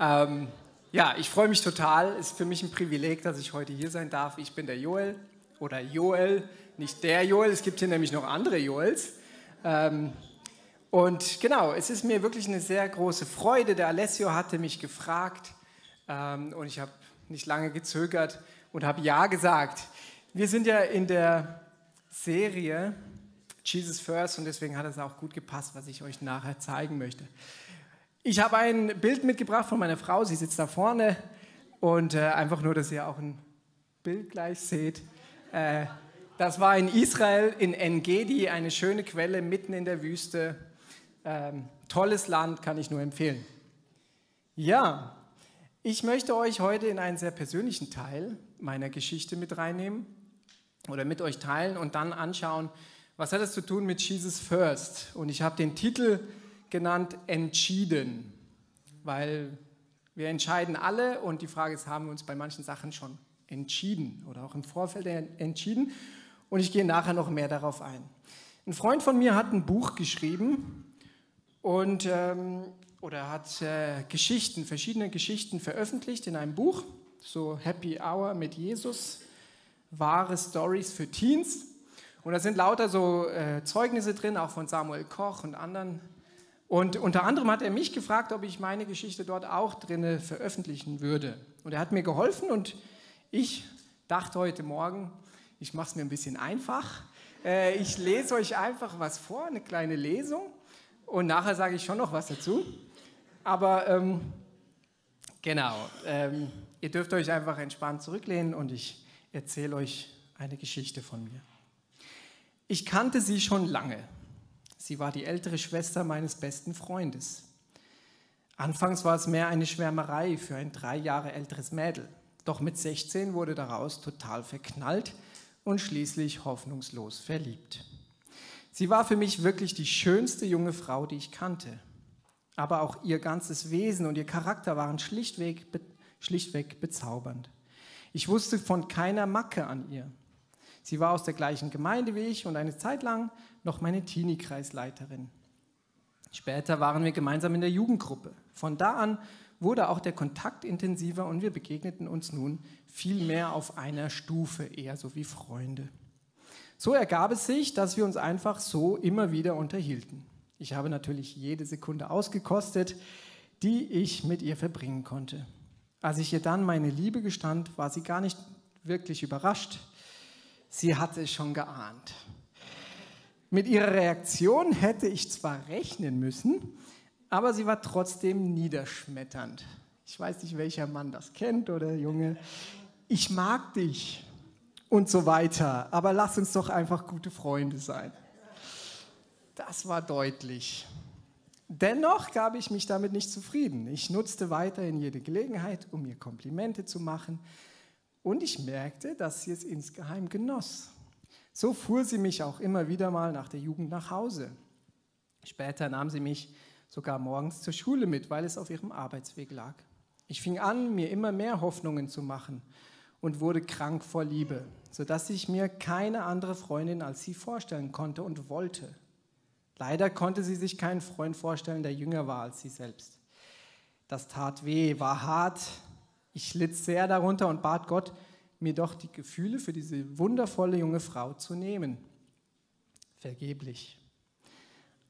Ja, ich freue mich total. Es ist für mich ein Privileg, dass ich heute hier sein darf. Ich bin der Joel oder Joel, nicht der Joel. Es gibt hier nämlich noch andere Joels. Und genau, es ist mir wirklich eine sehr große Freude. Der Alessio hatte mich gefragt und ich habe nicht lange gezögert und habe Ja gesagt. Wir sind ja in der Serie Jesus First und deswegen hat es auch gut gepasst, was ich euch nachher zeigen möchte. Ich habe ein Bild mitgebracht von meiner Frau, sie sitzt da vorne und einfach nur, dass ihr auch ein Bild gleich seht. Das war in Israel, in Engedi, eine schöne Quelle mitten in der Wüste. Tolles Land, kann ich nur empfehlen. Ja, ich möchte euch heute in einen sehr persönlichen Teil meiner Geschichte mit reinnehmen oder mit euch teilen und dann anschauen, was hat das zu tun mit Jesus First? Und ich habe den Titel genannt, Entschieden, weil wir entscheiden alle und die Frage ist, haben wir uns bei manchen Sachen schon entschieden oder auch im Vorfeld entschieden, und ich gehe nachher noch mehr darauf ein. Ein Freund von mir hat ein Buch geschrieben und verschiedene Geschichten veröffentlicht in einem Buch, so Happy Hour mit Jesus, wahre Stories für Teens, und da sind lauter so Zeugnisse drin, auch von Samuel Koch und anderen. Und unter anderem hat er mich gefragt, ob ich meine Geschichte dort auch drin veröffentlichen würde. Und er hat mir geholfen und ich dachte heute Morgen, ich mache es mir ein bisschen einfach. Ich lese euch einfach was vor, eine kleine Lesung, und nachher sage ich schon noch was dazu. Aber ihr dürft euch einfach entspannt zurücklehnen und ich erzähle euch eine Geschichte von mir. Ich kannte sie schon lange. Sie war die ältere Schwester meines besten Freundes. Anfangs war es mehr eine Schwärmerei für ein 3 Jahre älteres Mädel. Doch mit 16 wurde daraus total verknallt und schließlich hoffnungslos verliebt. Sie war für mich wirklich die schönste junge Frau, die ich kannte. Aber auch ihr ganzes Wesen und ihr Charakter waren schlichtweg bezaubernd. Ich wusste von keiner Macke an ihr. Sie war aus der gleichen Gemeinde wie ich und eine Zeit lang noch meine Teenie-Kreisleiterin. Später waren wir gemeinsam in der Jugendgruppe. Von da an wurde auch der Kontakt intensiver und wir begegneten uns nun viel mehr auf einer Stufe, eher so wie Freunde. So ergab es sich, dass wir uns einfach so immer wieder unterhielten. Ich habe natürlich jede Sekunde ausgekostet, die ich mit ihr verbringen konnte. Als ich ihr dann meine Liebe gestand, war sie gar nicht wirklich überrascht. Sie hatte es schon geahnt. Mit ihrer Reaktion hätte ich zwar rechnen müssen, aber sie war trotzdem niederschmetternd. Ich weiß nicht, welcher Mann das kennt oder Junge. Ich mag dich und so weiter, aber lass uns doch einfach gute Freunde sein. Das war deutlich. Dennoch gab ich mich damit nicht zufrieden. Ich nutzte weiterhin jede Gelegenheit, um ihr Komplimente zu machen. Und ich merkte, dass sie es insgeheim genoss. So fuhr sie mich auch immer wieder mal nach der Jugend nach Hause. Später nahm sie mich sogar morgens zur Schule mit, weil es auf ihrem Arbeitsweg lag. Ich fing an, mir immer mehr Hoffnungen zu machen und wurde krank vor Liebe, sodass ich mir keine andere Freundin als sie vorstellen konnte und wollte. Leider konnte sie sich keinen Freund vorstellen, der jünger war als sie selbst. Das tat weh, war hart. Ich litt sehr darunter und bat Gott, mir doch die Gefühle für diese wundervolle junge Frau zu nehmen. Vergeblich.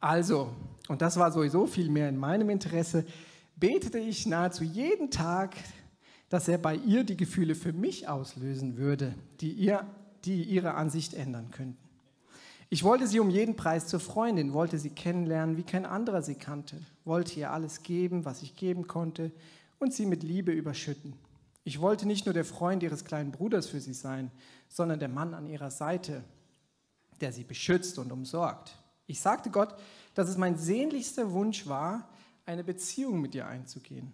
Also, und das war sowieso viel mehr in meinem Interesse, betete ich nahezu jeden Tag, dass er bei ihr die Gefühle für mich auslösen würde, die ihre Ansicht ändern könnten. Ich wollte sie um jeden Preis zur Freundin, wollte sie kennenlernen, wie kein anderer sie kannte, wollte ihr alles geben, was ich geben konnte, und sie mit Liebe überschütten. Ich wollte nicht nur der Freund ihres kleinen Bruders für sie sein, sondern der Mann an ihrer Seite, der sie beschützt und umsorgt. Ich sagte Gott, dass es mein sehnlichster Wunsch war, eine Beziehung mit ihr einzugehen.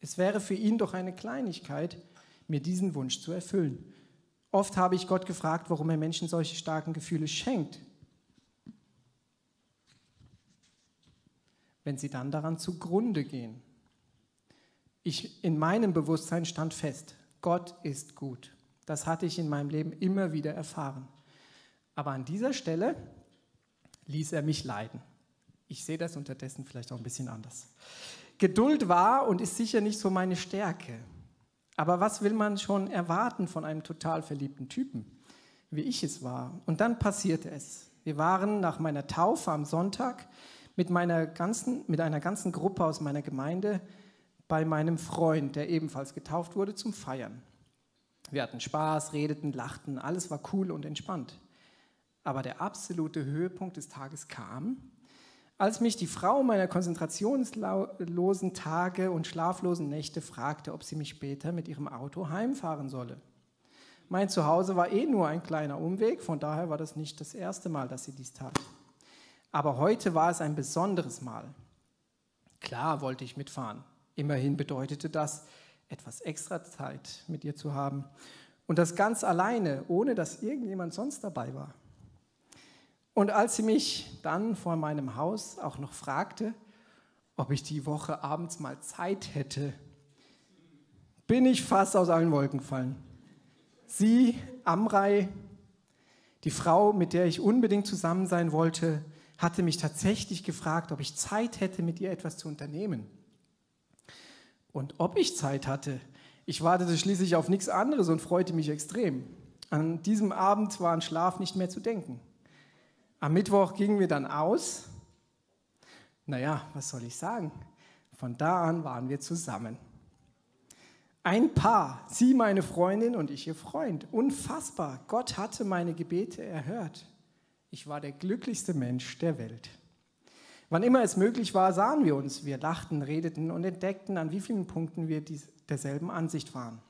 Es wäre für ihn doch eine Kleinigkeit, mir diesen Wunsch zu erfüllen. Oft habe ich Gott gefragt, warum er Menschen solche starken Gefühle schenkt, wenn sie dann daran zugrunde gehen. In meinem Bewusstsein stand fest, Gott ist gut. Das hatte ich in meinem Leben immer wieder erfahren. Aber an dieser Stelle ließ er mich leiden. Ich sehe das unterdessen vielleicht auch ein bisschen anders. Geduld war und ist sicher nicht so meine Stärke. Aber was will man schon erwarten von einem total verliebten Typen, wie ich es war? Und dann passierte es. Wir waren nach meiner Taufe am Sonntag mit einer ganzen Gruppe aus meiner Gemeinde bei meinem Freund, der ebenfalls getauft wurde, zum Feiern. Wir hatten Spaß, redeten, lachten, alles war cool und entspannt. Aber der absolute Höhepunkt des Tages kam, als mich die Frau meiner konzentrationslosen Tage und schlaflosen Nächte fragte, ob sie mich später mit ihrem Auto heimfahren solle. Mein Zuhause war eh nur ein kleiner Umweg, von daher war das nicht das erste Mal, dass sie dies tat. Aber heute war es ein besonderes Mal. Klar wollte ich mitfahren. Immerhin bedeutete das, etwas extra Zeit mit ihr zu haben. Und das ganz alleine, ohne dass irgendjemand sonst dabei war. Und als sie mich dann vor meinem Haus auch noch fragte, ob ich die Woche abends mal Zeit hätte, bin ich fast aus allen Wolken gefallen. Sie, Amrei, die Frau, mit der ich unbedingt zusammen sein wollte, hatte mich tatsächlich gefragt, ob ich Zeit hätte, mit ihr etwas zu unternehmen. Und ob ich Zeit hatte, ich wartete schließlich auf nichts anderes und freute mich extrem. An diesem Abend war an Schlaf nicht mehr zu denken. Am Mittwoch gingen wir dann aus. Naja, was soll ich sagen? Von da an waren wir zusammen. Ein Paar, sie meine Freundin und ich ihr Freund. Unfassbar, Gott hatte meine Gebete erhört. Ich war der glücklichste Mensch der Welt. Wann immer es möglich war, sahen wir uns. Wir lachten, redeten und entdeckten, an wie vielen Punkten wir derselben Ansicht waren.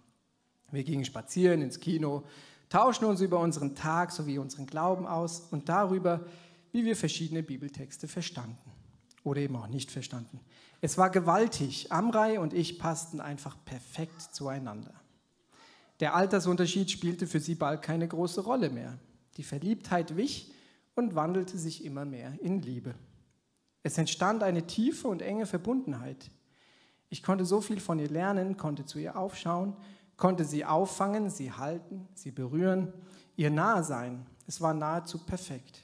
Wir gingen spazieren, ins Kino, tauschten uns über unseren Tag sowie unseren Glauben aus und darüber, wie wir verschiedene Bibeltexte verstanden oder eben auch nicht verstanden. Es war gewaltig. Amrei und ich passten einfach perfekt zueinander. Der Altersunterschied spielte für sie bald keine große Rolle mehr. Die Verliebtheit wich und wandelte sich immer mehr in Liebe. Es entstand eine tiefe und enge Verbundenheit. Ich konnte so viel von ihr lernen, konnte zu ihr aufschauen, konnte sie auffangen, sie halten, sie berühren, ihr nahe sein. Es war nahezu perfekt.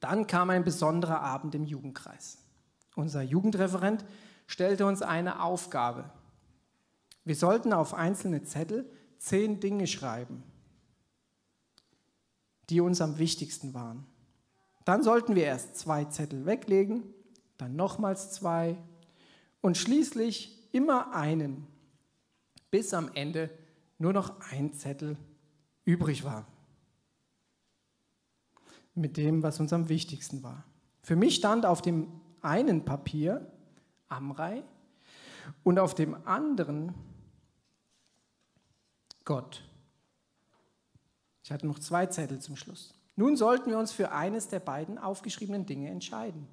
Dann kam ein besonderer Abend im Jugendkreis. Unser Jugendreferent stellte uns eine Aufgabe. Wir sollten auf einzelne Zettel 10 Dinge schreiben, die uns am wichtigsten waren. Dann sollten wir erst 2 Zettel weglegen, dann nochmals 2 und schließlich immer einen, bis am Ende nur noch ein Zettel übrig war. Mit dem, was uns am wichtigsten war. Für mich stand auf dem einen Papier Amrei und auf dem anderen Gott. Ich hatte noch 2 Zettel zum Schluss. Nun sollten wir uns für eines der beiden aufgeschriebenen Dinge entscheiden.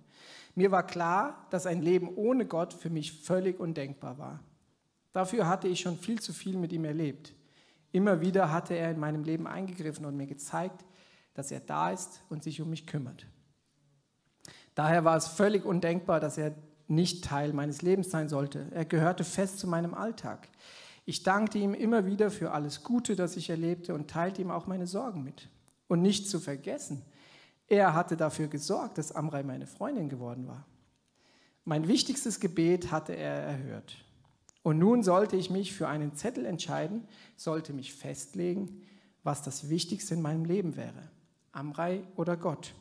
Mir war klar, dass ein Leben ohne Gott für mich völlig undenkbar war. Dafür hatte ich schon viel zu viel mit ihm erlebt. Immer wieder hatte er in meinem Leben eingegriffen und mir gezeigt, dass er da ist und sich um mich kümmert. Daher war es völlig undenkbar, dass er nicht Teil meines Lebens sein sollte. Er gehörte fest zu meinem Alltag. Ich dankte ihm immer wieder für alles Gute, das ich erlebte und teilte ihm auch meine Sorgen mit. Und nicht zu vergessen, er hatte dafür gesorgt, dass Amrei meine Freundin geworden war. Mein wichtigstes Gebet hatte er erhört. Und nun sollte ich mich für einen Zettel entscheiden, sollte mich festlegen, was das Wichtigste in meinem Leben wäre, Amrei oder Gott.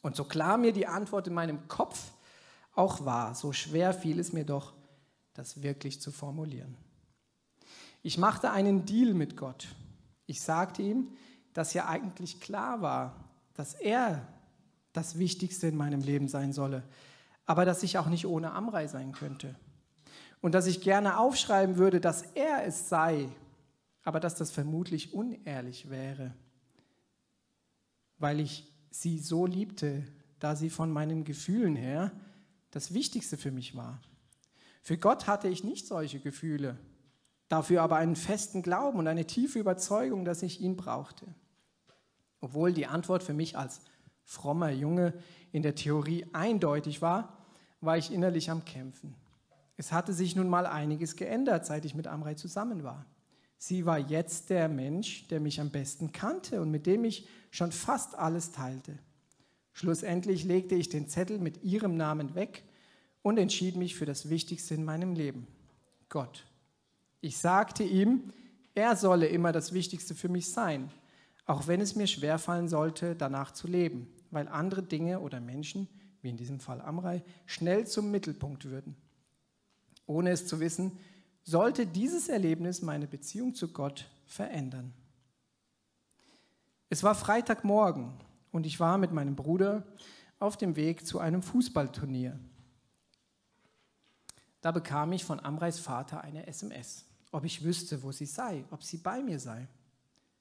Und so klar mir die Antwort in meinem Kopf auch war, so schwer fiel es mir doch, das wirklich zu formulieren. Ich machte einen Deal mit Gott. Ich sagte ihm, dass ja eigentlich klar war, dass er das Wichtigste in meinem Leben sein solle, aber dass ich auch nicht ohne Amrei sein könnte. Und dass ich gerne aufschreiben würde, dass er es sei, aber dass das vermutlich unehrlich wäre, weil ich sie so liebte, da sie von meinen Gefühlen her das Wichtigste für mich war. Für Gott hatte ich nicht solche Gefühle, dafür aber einen festen Glauben und eine tiefe Überzeugung, dass ich ihn brauchte. Obwohl die Antwort für mich als frommer Junge in der Theorie eindeutig war, war ich innerlich am Kämpfen. Es hatte sich nun mal einiges geändert, seit ich mit Amrei zusammen war. Sie war jetzt der Mensch, der mich am besten kannte und mit dem ich schon fast alles teilte. Schlussendlich legte ich den Zettel mit ihrem Namen weg und entschied mich für das Wichtigste in meinem Leben, Gott. Ich sagte ihm, er solle immer das Wichtigste für mich sein, auch wenn es mir schwerfallen sollte, danach zu leben, weil andere Dinge oder Menschen, wie in diesem Fall Amrei, schnell zum Mittelpunkt würden. Ohne es zu wissen, sollte dieses Erlebnis meine Beziehung zu Gott verändern. Es war Freitagmorgen und ich war mit meinem Bruder auf dem Weg zu einem Fußballturnier. Da bekam ich von Amreis Vater eine SMS, ob ich wüsste, wo sie sei, ob sie bei mir sei.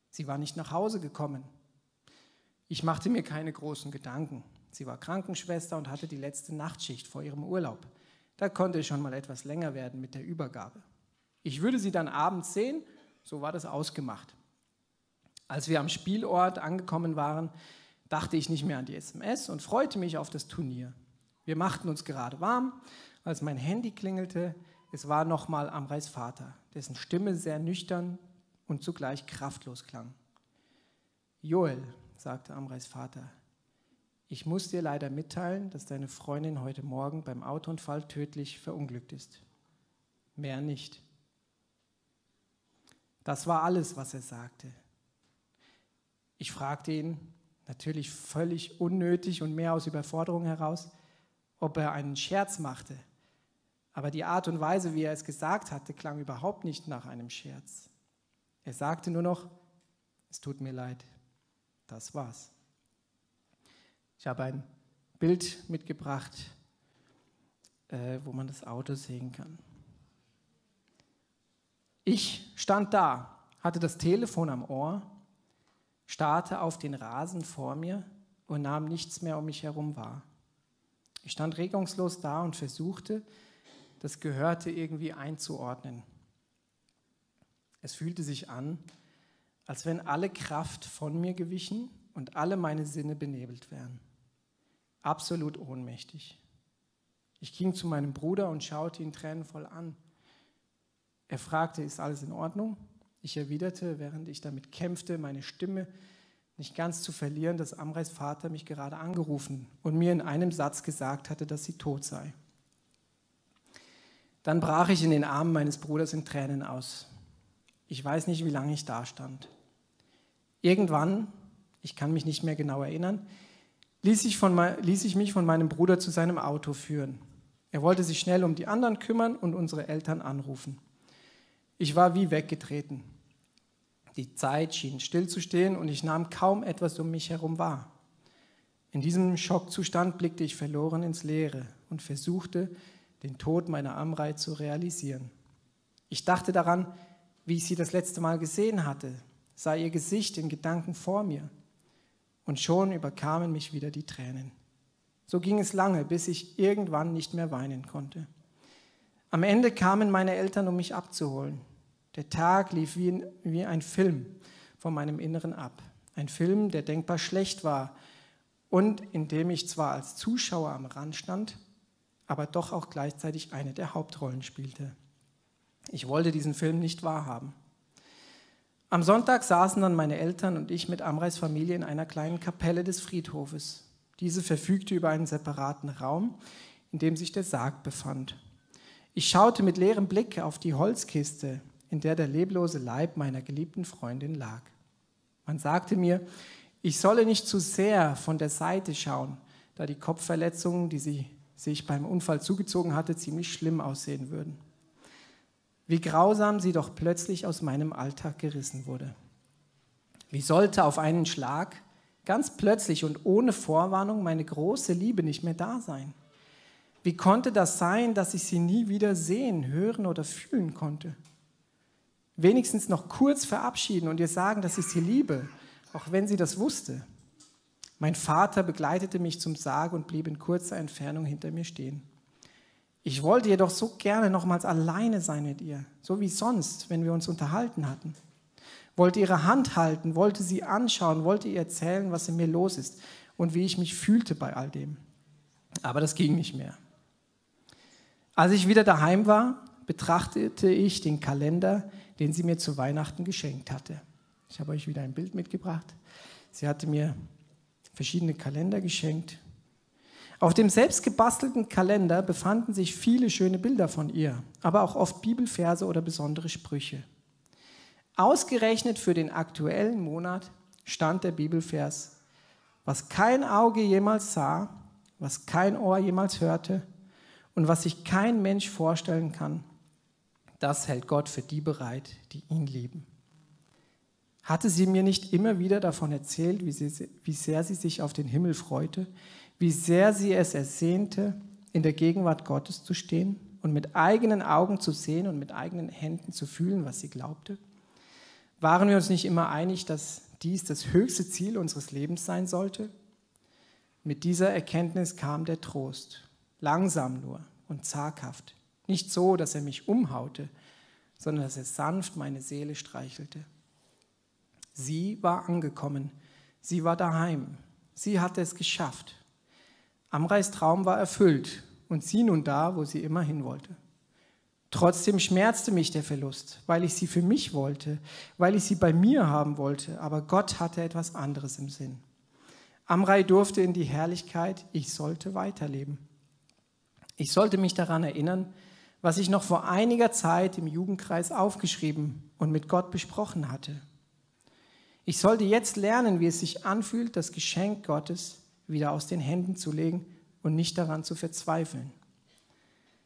Sie war nicht nach Hause gekommen. Ich machte mir keine großen Gedanken. Sie war Krankenschwester und hatte die letzte Nachtschicht vor ihrem Urlaub. Da konnte es schon mal etwas länger werden mit der Übergabe. Ich würde sie dann abends sehen, so war das ausgemacht. Als wir am Spielort angekommen waren, dachte ich nicht mehr an die SMS und freute mich auf das Turnier. Wir machten uns gerade warm, als mein Handy klingelte. Es war nochmal Amreis Vater, dessen Stimme sehr nüchtern und zugleich kraftlos klang. Joel, sagte Amreis Vater, ich muss dir leider mitteilen, dass deine Freundin heute Morgen beim Autounfall tödlich verunglückt ist. Mehr nicht. Das war alles, was er sagte. Ich fragte ihn, natürlich völlig unnötig und mehr aus Überforderung heraus, ob er einen Scherz machte. Aber die Art und Weise, wie er es gesagt hatte, klang überhaupt nicht nach einem Scherz. Er sagte nur noch, es tut mir leid, das war's. Ich habe ein Bild mitgebracht, wo man das Auto sehen kann. Ich stand da, hatte das Telefon am Ohr, starrte auf den Rasen vor mir und nahm nichts mehr um mich herum wahr. Ich stand regungslos da und versuchte, das Gehörte irgendwie einzuordnen. Es fühlte sich an, als wenn alle Kraft von mir gewichen und alle meine Sinne benebelt wären. Absolut ohnmächtig. Ich ging zu meinem Bruder und schaute ihn tränenvoll an. Er fragte, ist alles in Ordnung? Ich erwiderte, während ich damit kämpfte, meine Stimme nicht ganz zu verlieren, dass Amreis Vater mich gerade angerufen und mir in einem Satz gesagt hatte, dass sie tot sei. Dann brach ich in den Armen meines Bruders in Tränen aus. Ich weiß nicht, wie lange ich da stand. Irgendwann, ich kann mich nicht mehr genau erinnern, ließ ich mich von meinem Bruder zu seinem Auto führen. Er wollte sich schnell um die anderen kümmern und unsere Eltern anrufen. Ich war wie weggetreten. Die Zeit schien stillzustehen und ich nahm kaum etwas um mich herum wahr. In diesem Schockzustand blickte ich verloren ins Leere und versuchte, den Tod meiner Amrei zu realisieren. Ich dachte daran, wie ich sie das letzte Mal gesehen hatte, sah ihr Gesicht in Gedanken vor mir. Und schon überkamen mich wieder die Tränen. So ging es lange, bis ich irgendwann nicht mehr weinen konnte. Am Ende kamen meine Eltern, um mich abzuholen. Der Tag lief wie ein Film von meinem Inneren ab. Ein Film, der denkbar schlecht war und in dem ich zwar als Zuschauer am Rand stand, aber doch auch gleichzeitig eine der Hauptrollen spielte. Ich wollte diesen Film nicht wahrhaben. Am Sonntag saßen dann meine Eltern und ich mit Amreis Familie in einer kleinen Kapelle des Friedhofes. Diese verfügte über einen separaten Raum, in dem sich der Sarg befand. Ich schaute mit leerem Blick auf die Holzkiste, in der der leblose Leib meiner geliebten Freundin lag. Man sagte mir, ich solle nicht zu sehr von der Seite schauen, da die Kopfverletzungen, die sie sich beim Unfall zugezogen hatte, ziemlich schlimm aussehen würden. Wie grausam sie doch plötzlich aus meinem Alltag gerissen wurde. Wie sollte auf einen Schlag, ganz plötzlich und ohne Vorwarnung, meine große Liebe nicht mehr da sein? Wie konnte das sein, dass ich sie nie wieder sehen, hören oder fühlen konnte? Wenigstens noch kurz verabschieden und ihr sagen, dass ich sie liebe, auch wenn sie das wusste. Mein Vater begleitete mich zum Sarg und blieb in kurzer Entfernung hinter mir stehen. Ich wollte jedoch so gerne nochmals alleine sein mit ihr, so wie sonst, wenn wir uns unterhalten hatten. Wollte ihre Hand halten, wollte sie anschauen, wollte ihr erzählen, was in mir los ist und wie ich mich fühlte bei all dem. Aber das ging nicht mehr. Als ich wieder daheim war, betrachtete ich den Kalender, den sie mir zu Weihnachten geschenkt hatte. Ich habe euch wieder ein Bild mitgebracht. Sie hatte mir verschiedene Kalender geschenkt. Auf dem selbstgebastelten Kalender befanden sich viele schöne Bilder von ihr, aber auch oft Bibelverse oder besondere Sprüche. Ausgerechnet für den aktuellen Monat stand der Bibelvers: Was kein Auge jemals sah, was kein Ohr jemals hörte und was sich kein Mensch vorstellen kann, das hält Gott für die bereit, die ihn lieben. Hatte sie mir nicht immer wieder davon erzählt, wie sehr sie sich auf den Himmel freute, wie sehr sie es ersehnte, in der Gegenwart Gottes zu stehen und mit eigenen Augen zu sehen und mit eigenen Händen zu fühlen, was sie glaubte? Waren wir uns nicht immer einig, dass dies das höchste Ziel unseres Lebens sein sollte? Mit dieser Erkenntnis kam der Trost, langsam nur und zaghaft. Nicht so, dass er mich umhaute, sondern dass er sanft meine Seele streichelte. Sie war angekommen, sie war daheim, sie hatte es geschafft. Amreis Traum war erfüllt und sie nun da, wo sie immer hin wollte. Trotzdem schmerzte mich der Verlust, weil ich sie für mich wollte, weil ich sie bei mir haben wollte, aber Gott hatte etwas anderes im Sinn. Amrei durfte in die Herrlichkeit, ich sollte weiterleben. Ich sollte mich daran erinnern, was ich noch vor einiger Zeit im Jugendkreis aufgeschrieben und mit Gott besprochen hatte. Ich sollte jetzt lernen, wie es sich anfühlt, das Geschenk Gottes wieder aus den Händen zu legen und nicht daran zu verzweifeln.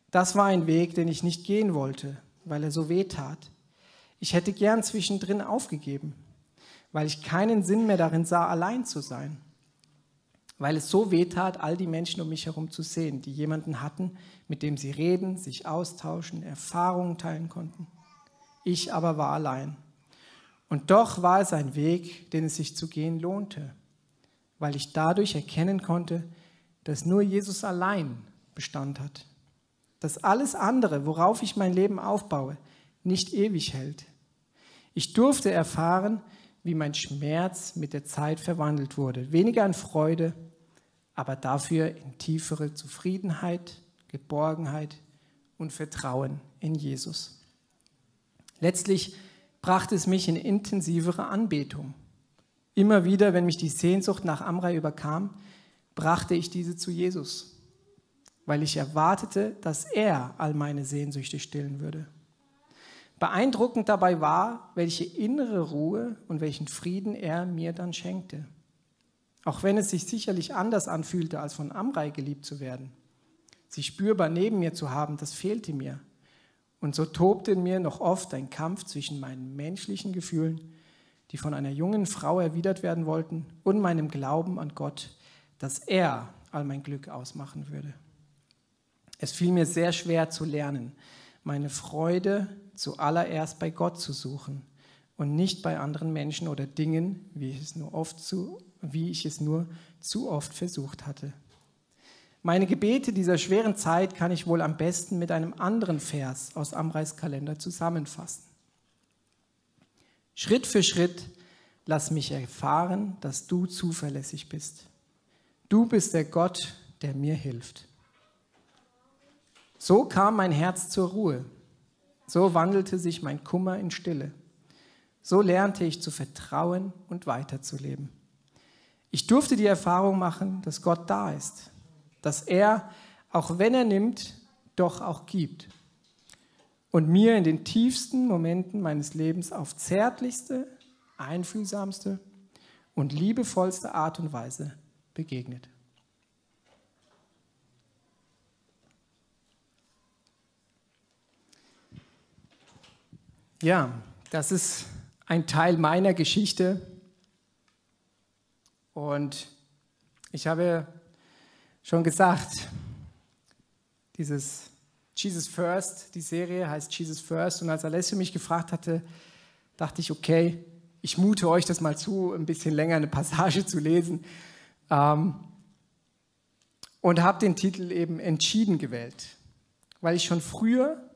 Das war ein Weg, den ich nicht gehen wollte, weil er so weh tat. Ich hätte gern zwischendrin aufgegeben, weil ich keinen Sinn mehr darin sah, allein zu sein. Weil es so weh tat, all die Menschen um mich herum zu sehen, die jemanden hatten, mit dem sie reden, sich austauschen, Erfahrungen teilen konnten. Ich aber war allein. Und doch war es ein Weg, den es sich zu gehen lohnte, weil ich dadurch erkennen konnte, dass nur Jesus allein Bestand hat. Dass alles andere, worauf ich mein Leben aufbaue, nicht ewig hält. Ich durfte erfahren, wie mein Schmerz mit der Zeit verwandelt wurde. Weniger in Freude, aber dafür in tiefere Zufriedenheit, Geborgenheit und Vertrauen in Jesus. Letztlich brachte es mich in intensivere Anbetung. Immer wieder, wenn mich die Sehnsucht nach Amrei überkam, brachte ich diese zu Jesus, weil ich erwartete, dass er all meine Sehnsüchte stillen würde. Beeindruckend dabei war, welche innere Ruhe und welchen Frieden er mir dann schenkte. Auch wenn es sich sicherlich anders anfühlte, als von Amrei geliebt zu werden. Sie spürbar neben mir zu haben, das fehlte mir. Und so tobte in mir noch oft ein Kampf zwischen meinen menschlichen Gefühlen, die von einer jungen Frau erwidert werden wollten, und meinem Glauben an Gott, dass er all mein Glück ausmachen würde. Es fiel mir sehr schwer zu lernen, meine Freude zuallererst bei Gott zu suchen und nicht bei anderen Menschen oder Dingen, wie ich es nur zu oft versucht hatte. Meine Gebete dieser schweren Zeit kann ich wohl am besten mit einem anderen Vers aus Amreis Kalender zusammenfassen. Schritt für Schritt lass mich erfahren, dass du zuverlässig bist. Du bist der Gott, der mir hilft. So kam mein Herz zur Ruhe. So wandelte sich mein Kummer in Stille. So lernte ich zu vertrauen und weiterzuleben. Ich durfte die Erfahrung machen, dass Gott da ist, dass er, auch wenn er nimmt, doch auch gibt und mir in den tiefsten Momenten meines Lebens auf zärtlichste, einfühlsamste und liebevollste Art und Weise begegnet. Ja, das ist ein Teil meiner Geschichte und ich habe schon gesagt, dieses Jesus First, die Serie heißt Jesus First, und als Alessio mich gefragt hatte, dachte ich, okay, ich mute euch das mal zu, ein bisschen länger eine Passage zu lesen, und habe den Titel eben Entschieden gewählt, weil ich schon früher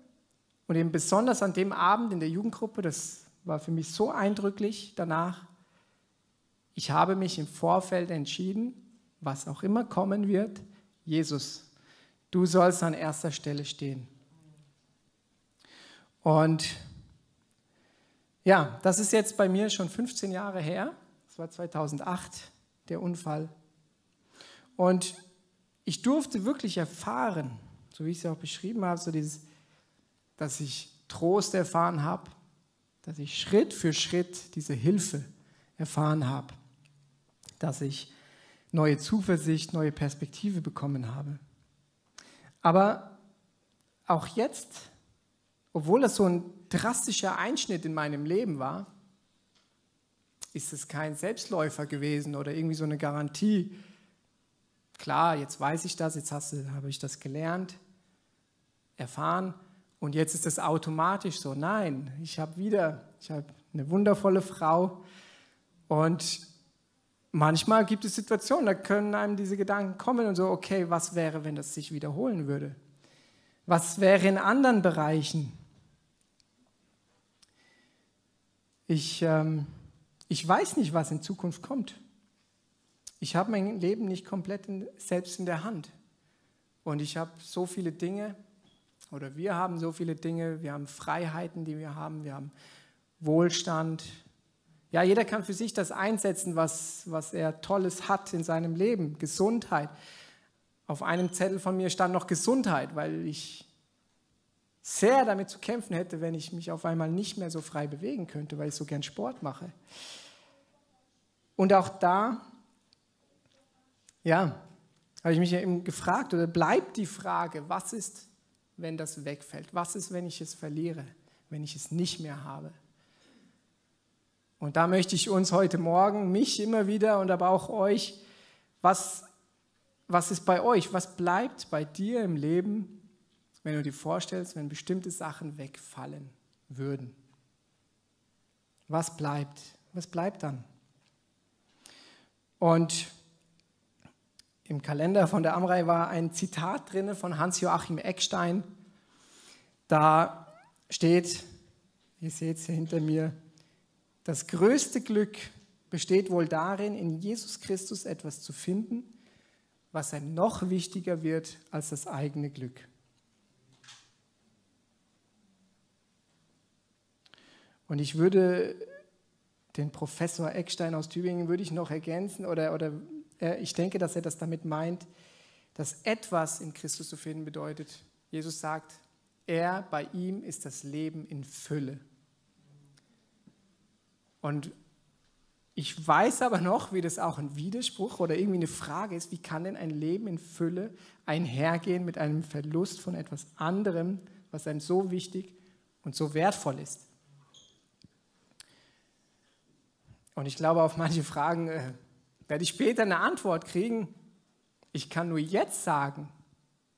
und eben besonders an dem Abend in der Jugendgruppe, das war für mich so eindrücklich danach, ich habe mich im Vorfeld entschieden, was auch immer kommen wird, Jesus, du sollst an erster Stelle stehen. Und ja, das ist jetzt bei mir schon 15 Jahre her, das war 2008, der Unfall. Und ich durfte wirklich erfahren, so wie ich es ja auch beschrieben habe, so dieses, dass ich Trost erfahren habe, dass ich Schritt für Schritt diese Hilfe erfahren habe, dass ich neue Zuversicht, neue Perspektive bekommen habe. Aber auch jetzt, obwohl das so ein drastischer Einschnitt in meinem Leben war, ist es kein Selbstläufer gewesen oder irgendwie so eine Garantie. Klar, jetzt weiß ich das, jetzt habe ich das gelernt, erfahren und jetzt ist es automatisch so. Nein, ich habe eine wundervolle Frau und manchmal gibt es Situationen, da können einem diese Gedanken kommen und so, okay, was wäre, wenn das sich wiederholen würde? Was wäre in anderen Bereichen? Ich weiß nicht, was in Zukunft kommt. Ich habe mein Leben nicht komplett selbst in der Hand. Und ich habe so viele Dinge, oder wir haben so viele Dinge, wir haben Freiheiten, die wir haben Wohlstand. Ja, jeder kann für sich das einsetzen, was er Tolles hat in seinem Leben, Gesundheit. Auf einem Zettel von mir stand noch Gesundheit, weil ich sehr damit zu kämpfen hätte, wenn ich mich auf einmal nicht mehr so frei bewegen könnte, weil ich so gern Sport mache. Und auch da, ja, habe ich mich ja eben gefragt, oder bleibt die Frage, was ist, wenn das wegfällt? Was ist, wenn ich es verliere, wenn ich es nicht mehr habe? Und da möchte ich uns heute Morgen, mich immer wieder und aber auch euch, was ist bei euch? Was bleibt bei dir im Leben, wenn du dir vorstellst, wenn bestimmte Sachen wegfallen würden? Was bleibt? Was bleibt dann? Und im Kalender von der Amrei war ein Zitat drin von Hans-Joachim Eckstein. Da steht, ihr seht es hier hinter mir, das größte Glück besteht wohl darin, in Jesus Christus etwas zu finden, was einem noch wichtiger wird als das eigene Glück. Und ich würde den Professor Eckstein aus Tübingen würde ich noch ergänzen, oder ich denke, dass er das damit meint, dass etwas in Christus zu finden bedeutet. Jesus sagt, bei ihm ist das Leben in Fülle. Und ich weiß aber noch, wie das auch ein Widerspruch oder irgendwie eine Frage ist, wie kann denn ein Leben in Fülle einhergehen mit einem Verlust von etwas anderem, was einem so wichtig und so wertvoll ist. Und ich glaube, auf manche Fragen werde ich später eine Antwort kriegen. Ich kann nur jetzt sagen,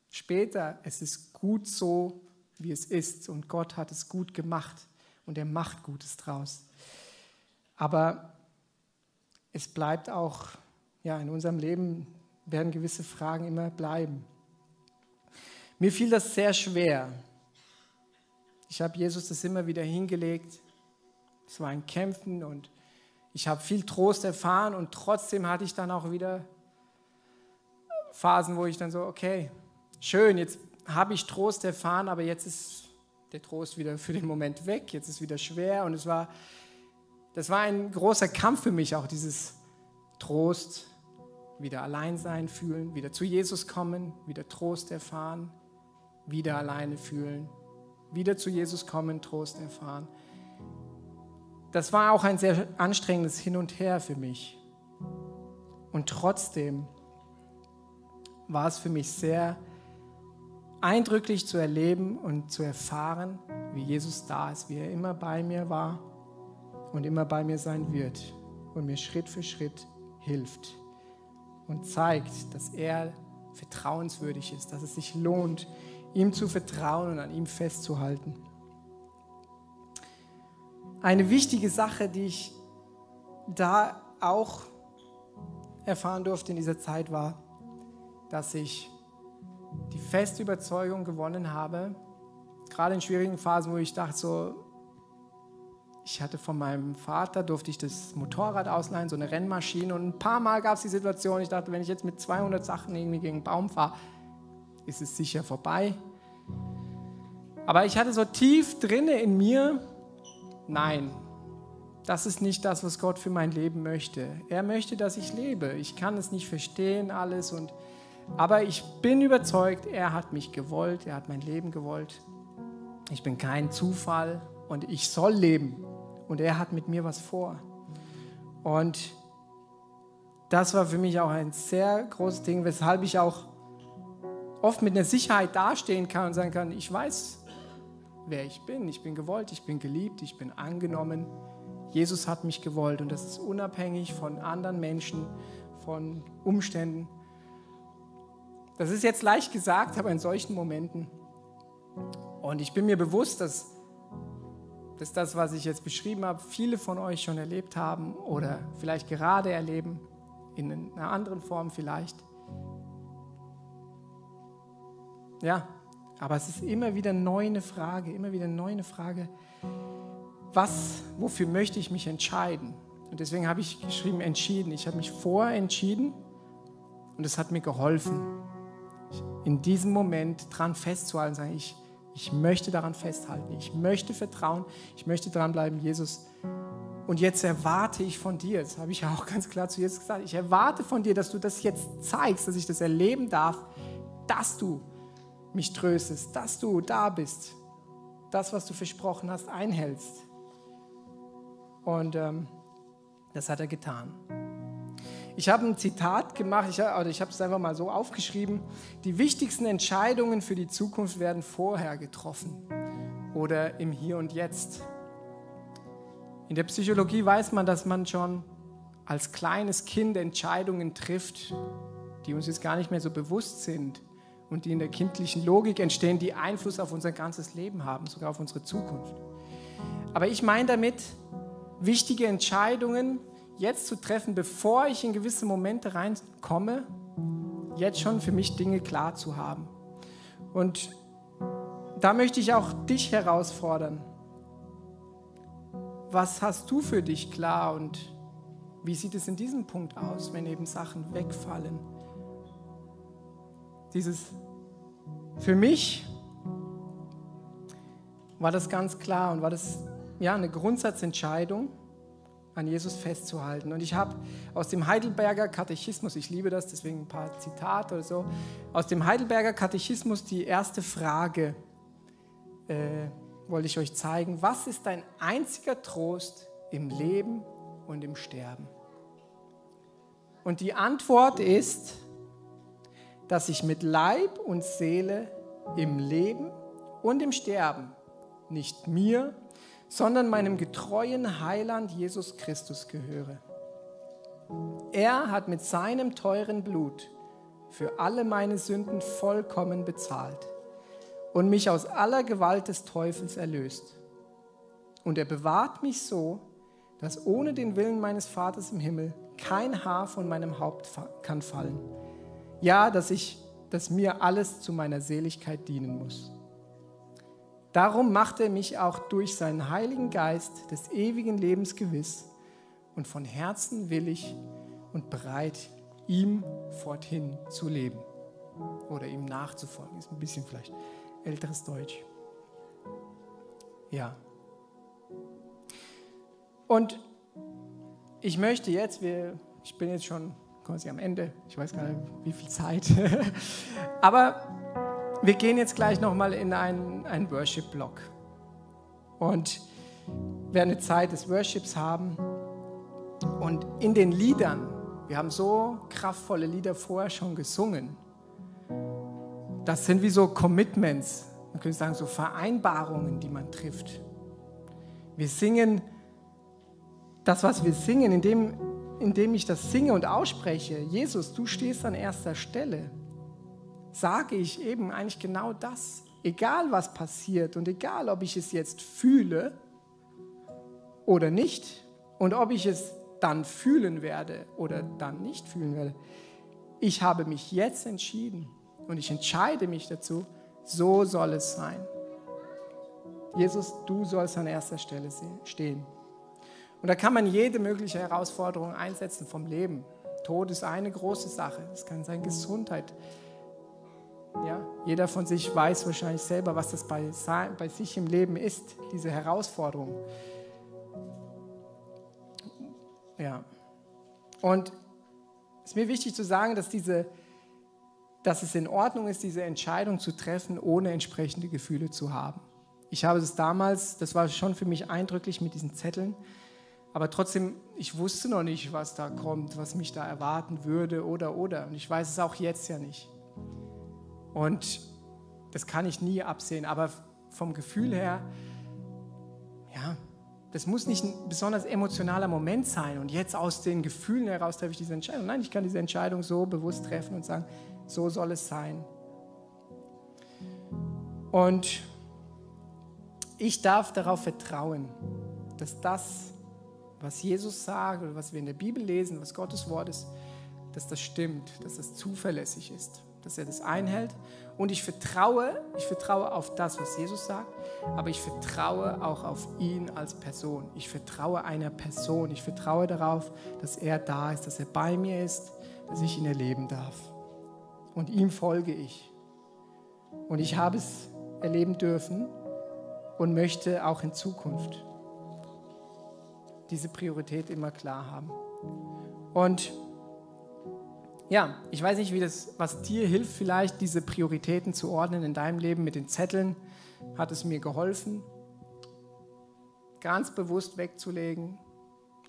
später, es ist gut so, wie es ist. Und Gott hat es gut gemacht und er macht Gutes draus. Aber es bleibt auch, ja, in unserem Leben werden gewisse Fragen immer bleiben. Mir fiel das sehr schwer. Ich habe Jesus das immer wieder hingelegt. Es war ein Kämpfen und ich habe viel Trost erfahren und trotzdem hatte ich dann auch wieder Phasen, wo ich dann so, okay, schön, jetzt habe ich Trost erfahren, aber jetzt ist der Trost wieder für den Moment weg, jetzt ist wieder schwer und das war ein großer Kampf für mich, auch dieses Trost, wieder allein sein, fühlen, wieder zu Jesus kommen, wieder Trost erfahren, wieder alleine fühlen, wieder zu Jesus kommen, Trost erfahren. Das war auch ein sehr anstrengendes Hin und Her für mich. Und trotzdem war es für mich sehr eindrücklich zu erleben und zu erfahren, wie Jesus da ist, wie er immer bei mir war und immer bei mir sein wird und mir Schritt für Schritt hilft und zeigt, dass er vertrauenswürdig ist, dass es sich lohnt, ihm zu vertrauen und an ihm festzuhalten. Eine wichtige Sache, die ich da auch erfahren durfte in dieser Zeit, war, dass ich die feste Überzeugung gewonnen habe, gerade in schwierigen Phasen, wo ich dachte so, ich hatte von meinem Vater, durfte ich das Motorrad ausleihen, so eine Rennmaschine, und ein paar Mal gab es die Situation, ich dachte, wenn ich jetzt mit 200 Sachen irgendwie gegen einen Baum fahre, ist es sicher vorbei. Aber ich hatte so tief drinne in mir, nein, das ist nicht das, was Gott für mein Leben möchte. Er möchte, dass ich lebe. Ich kann es nicht verstehen alles und Aber ich bin überzeugt, er hat mich gewollt, er hat mein Leben gewollt. Ich bin kein Zufall und ich soll leben. Und er hat mit mir was vor. Und das war für mich auch ein sehr großes Ding, weshalb ich auch oft mit einer Sicherheit dastehen kann und sagen kann, ich weiß, wer ich bin gewollt, ich bin geliebt, ich bin angenommen. Jesus hat mich gewollt und das ist unabhängig von anderen Menschen, von Umständen. Das ist jetzt leicht gesagt, aber in solchen Momenten. Und ich bin mir bewusst, dass das, was ich jetzt beschrieben habe, viele von euch schon erlebt haben oder vielleicht gerade erleben, in einer anderen Form vielleicht. Ja, aber es ist immer wieder neu eine Frage, wofür möchte ich mich entscheiden? Und deswegen habe ich geschrieben, entschieden. Ich habe mich vorentschieden und es hat mir geholfen, in diesem Moment dran festzuhalten, sagen, ich möchte daran festhalten, ich möchte vertrauen, ich möchte dranbleiben, Jesus. Und jetzt erwarte ich von dir, das habe ich ja auch ganz klar zu Jesus gesagt, ich erwarte von dir, dass du das jetzt zeigst, dass ich das erleben darf, dass du mich tröstest, dass du da bist, das, was du versprochen hast, einhältst. Und das hat er getan. Ich habe ein Zitat gemacht, ich habe es einfach mal so aufgeschrieben. Die wichtigsten Entscheidungen für die Zukunft werden vorher getroffen oder im Hier und Jetzt. In der Psychologie weiß man, dass man schon als kleines Kind Entscheidungen trifft, die uns jetzt gar nicht mehr so bewusst sind und die in der kindlichen Logik entstehen, die Einfluss auf unser ganzes Leben haben, sogar auf unsere Zukunft. Aber ich meine damit, wichtige Entscheidungen jetzt zu treffen, bevor ich in gewisse Momente reinkomme, jetzt schon für mich Dinge klar zu haben. Und da möchte ich auch dich herausfordern. Was hast du für dich klar und wie sieht es in diesem Punkt aus, wenn eben Sachen wegfallen? Für mich war das ganz klar und war das ja eine Grundsatzentscheidung, an Jesus festzuhalten. Und ich habe aus dem Heidelberger Katechismus, ich liebe das, deswegen ein paar Zitate oder so, aus dem Heidelberger Katechismus die erste Frage wollte ich euch zeigen. Was ist dein einziger Trost im Leben und im Sterben? Und die Antwort ist, dass ich mit Leib und Seele im Leben und im Sterben nicht mir, sondern meinem getreuen Heiland Jesus Christus gehöre. Er hat mit seinem teuren Blut für alle meine Sünden vollkommen bezahlt und mich aus aller Gewalt des Teufels erlöst. Und er bewahrt mich so, dass ohne den Willen meines Vaters im Himmel kein Haar von meinem Haupt kann fallen. Ja, dass mir alles zu meiner Seligkeit dienen muss. Darum macht er mich auch durch seinen Heiligen Geist des ewigen Lebens gewiss und von Herzen willig und bereit, ihm forthin zu leben oder ihm nachzufolgen. Ist ein bisschen vielleicht älteres Deutsch. Ja. Und ich möchte jetzt, ich bin jetzt schon quasi am Ende, ich weiß gar nicht, wie viel Zeit, aber wir gehen jetzt gleich nochmal in einen Worship-Block und werden eine Zeit des Worships haben und in den Liedern, wir haben so kraftvolle Lieder vorher schon gesungen, das sind wie so Commitments, man könnte sagen so Vereinbarungen, die man trifft. Wir singen, das was wir singen, indem ich das singe und ausspreche, Jesus, du stehst an erster Stelle, sage ich eben eigentlich genau das. Egal, was passiert und egal, ob ich es jetzt fühle oder nicht und ob ich es dann fühlen werde oder dann nicht fühlen werde, ich habe mich jetzt entschieden und ich entscheide mich dazu, so soll es sein. Jesus, du sollst an erster Stelle stehen. Und da kann man jede mögliche Herausforderung einsetzen vom Leben. Tod ist eine große Sache. Es kann sein Gesundheit. Ja, jeder von sich weiß wahrscheinlich selber, was das bei sich im Leben ist, diese Herausforderung. Ja. Und es ist mir wichtig zu sagen, dass es in Ordnung ist, diese Entscheidung zu treffen, ohne entsprechende Gefühle zu haben. Ich habe es damals, das war schon für mich eindrücklich mit diesen Zetteln, aber trotzdem, ich wusste noch nicht, was da kommt, was mich da erwarten würde oder. Und ich weiß es auch jetzt ja nicht. Und das kann ich nie absehen, aber vom Gefühl her, ja, das muss nicht ein besonders emotionaler Moment sein und jetzt aus den Gefühlen heraus treffe ich diese Entscheidung. Nein, ich kann diese Entscheidung so bewusst treffen und sagen, so soll es sein. Und ich darf darauf vertrauen, dass das, was Jesus sagt oder was wir in der Bibel lesen, was Gottes Wort ist, dass das stimmt, dass das zuverlässig ist, dass er das einhält. Und ich vertraue auf das, was Jesus sagt, aber ich vertraue auch auf ihn als Person. Ich vertraue einer Person. Ich vertraue darauf, dass er da ist, dass er bei mir ist, dass ich ihn erleben darf. Und ihm folge ich. Und ich habe es erleben dürfen und möchte auch in Zukunft diese Priorität immer klar haben. Und ja, ich weiß nicht, was dir hilft, vielleicht diese Prioritäten zu ordnen in deinem Leben. Mit den Zetteln hat es mir geholfen, ganz bewusst wegzulegen,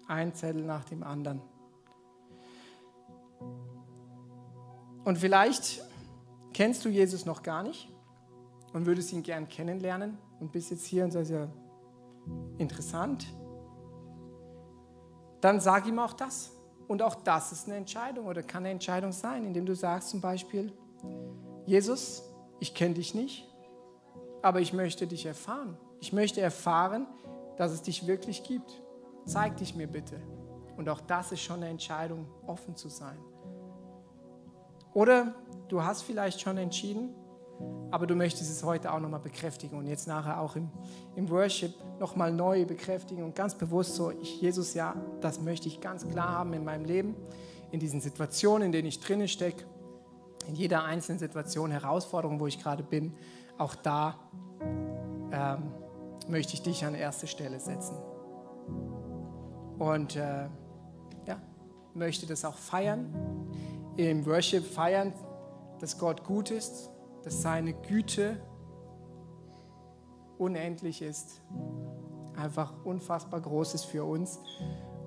einen Zettel nach dem anderen. Und vielleicht kennst du Jesus noch gar nicht und würdest ihn gern kennenlernen und bist jetzt hier und sagst, ja, interessant. Dann sag ihm auch das. Und auch das ist eine Entscheidung oder kann eine Entscheidung sein, indem du sagst zum Beispiel, Jesus, ich kenne dich nicht, aber ich möchte dich erfahren. Ich möchte erfahren, dass es dich wirklich gibt. Zeig dich mir bitte. Und auch das ist schon eine Entscheidung, offen zu sein. Oder du hast vielleicht schon entschieden, aber du möchtest es heute auch nochmal bekräftigen und jetzt nachher auch im Worship nochmal neu bekräftigen und ganz bewusst so, Jesus, ja, das möchte ich ganz klar haben in meinem Leben, in diesen Situationen, in denen ich drin stecke, in jeder einzelnen Situation, Herausforderung, wo ich gerade bin, auch da möchte ich dich an erste Stelle setzen. Und ja, möchte das auch feiern, im Worship feiern, dass Gott gut ist, dass seine Güte unendlich ist, einfach unfassbar groß ist für uns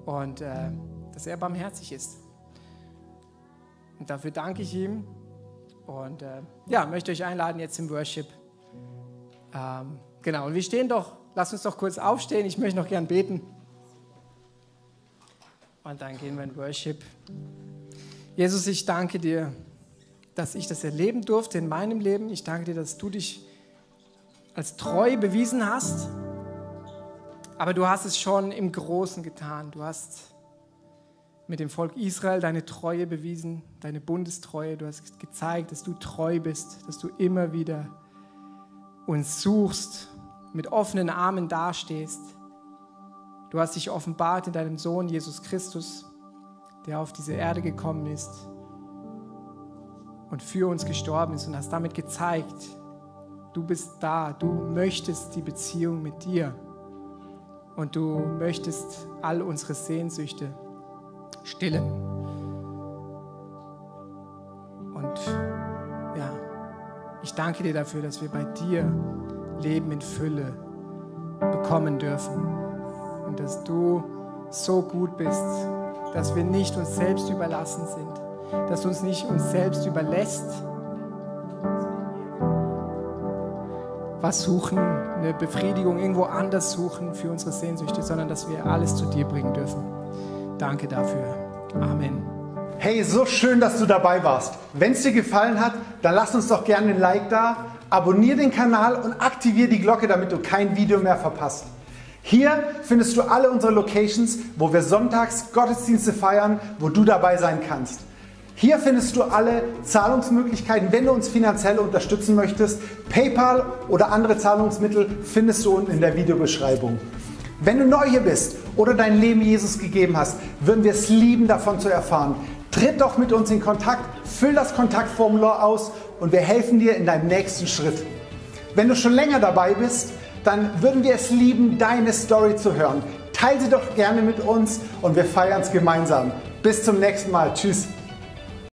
und dass er barmherzig ist. Und dafür danke ich ihm und ja, möchte euch einladen jetzt im Worship. Genau, und wir stehen doch, lasst uns doch kurz aufstehen, ich möchte noch gern beten. Und dann gehen wir in Worship. Jesus, ich danke dir, dass ich das erleben durfte in meinem Leben. Ich danke dir, dass du dich als treu bewiesen hast. Aber du hast es schon im Großen getan. Du hast mit dem Volk Israel deine Treue bewiesen, deine Bundestreue. Du hast gezeigt, dass du treu bist, dass du immer wieder uns suchst, mit offenen Armen dastehst. Du hast dich offenbart in deinem Sohn Jesus Christus, der auf diese Erde gekommen ist und für uns gestorben ist und hast damit gezeigt, du bist da, du möchtest die Beziehung mit dir und du möchtest all unsere Sehnsüchte stillen. Und ja, ich danke dir dafür, dass wir bei dir Leben in Fülle bekommen dürfen und dass du so gut bist, dass wir nicht uns selbst überlassen sind, dass du uns nicht uns selbst überlässt, was suchen, eine Befriedigung irgendwo anders suchen für unsere Sehnsüchte, sondern dass wir alles zu dir bringen dürfen. Danke dafür. Amen. Hey, so schön, dass du dabei warst. Wenn es dir gefallen hat, dann lass uns doch gerne ein Like da, abonniere den Kanal und aktiviere die Glocke, damit du kein Video mehr verpasst. Hier findest du alle unsere Locations, wo wir sonntags Gottesdienste feiern, wo du dabei sein kannst. Hier findest du alle Zahlungsmöglichkeiten, wenn du uns finanziell unterstützen möchtest. PayPal oder andere Zahlungsmittel findest du unten in der Videobeschreibung. Wenn du neu hier bist oder dein Leben Jesus gegeben hast, würden wir es lieben, davon zu erfahren. Tritt doch mit uns in Kontakt, füll das Kontaktformular aus und wir helfen dir in deinem nächsten Schritt. Wenn du schon länger dabei bist, dann würden wir es lieben, deine Story zu hören. Teile sie doch gerne mit uns und wir feiern es gemeinsam. Bis zum nächsten Mal. Tschüss.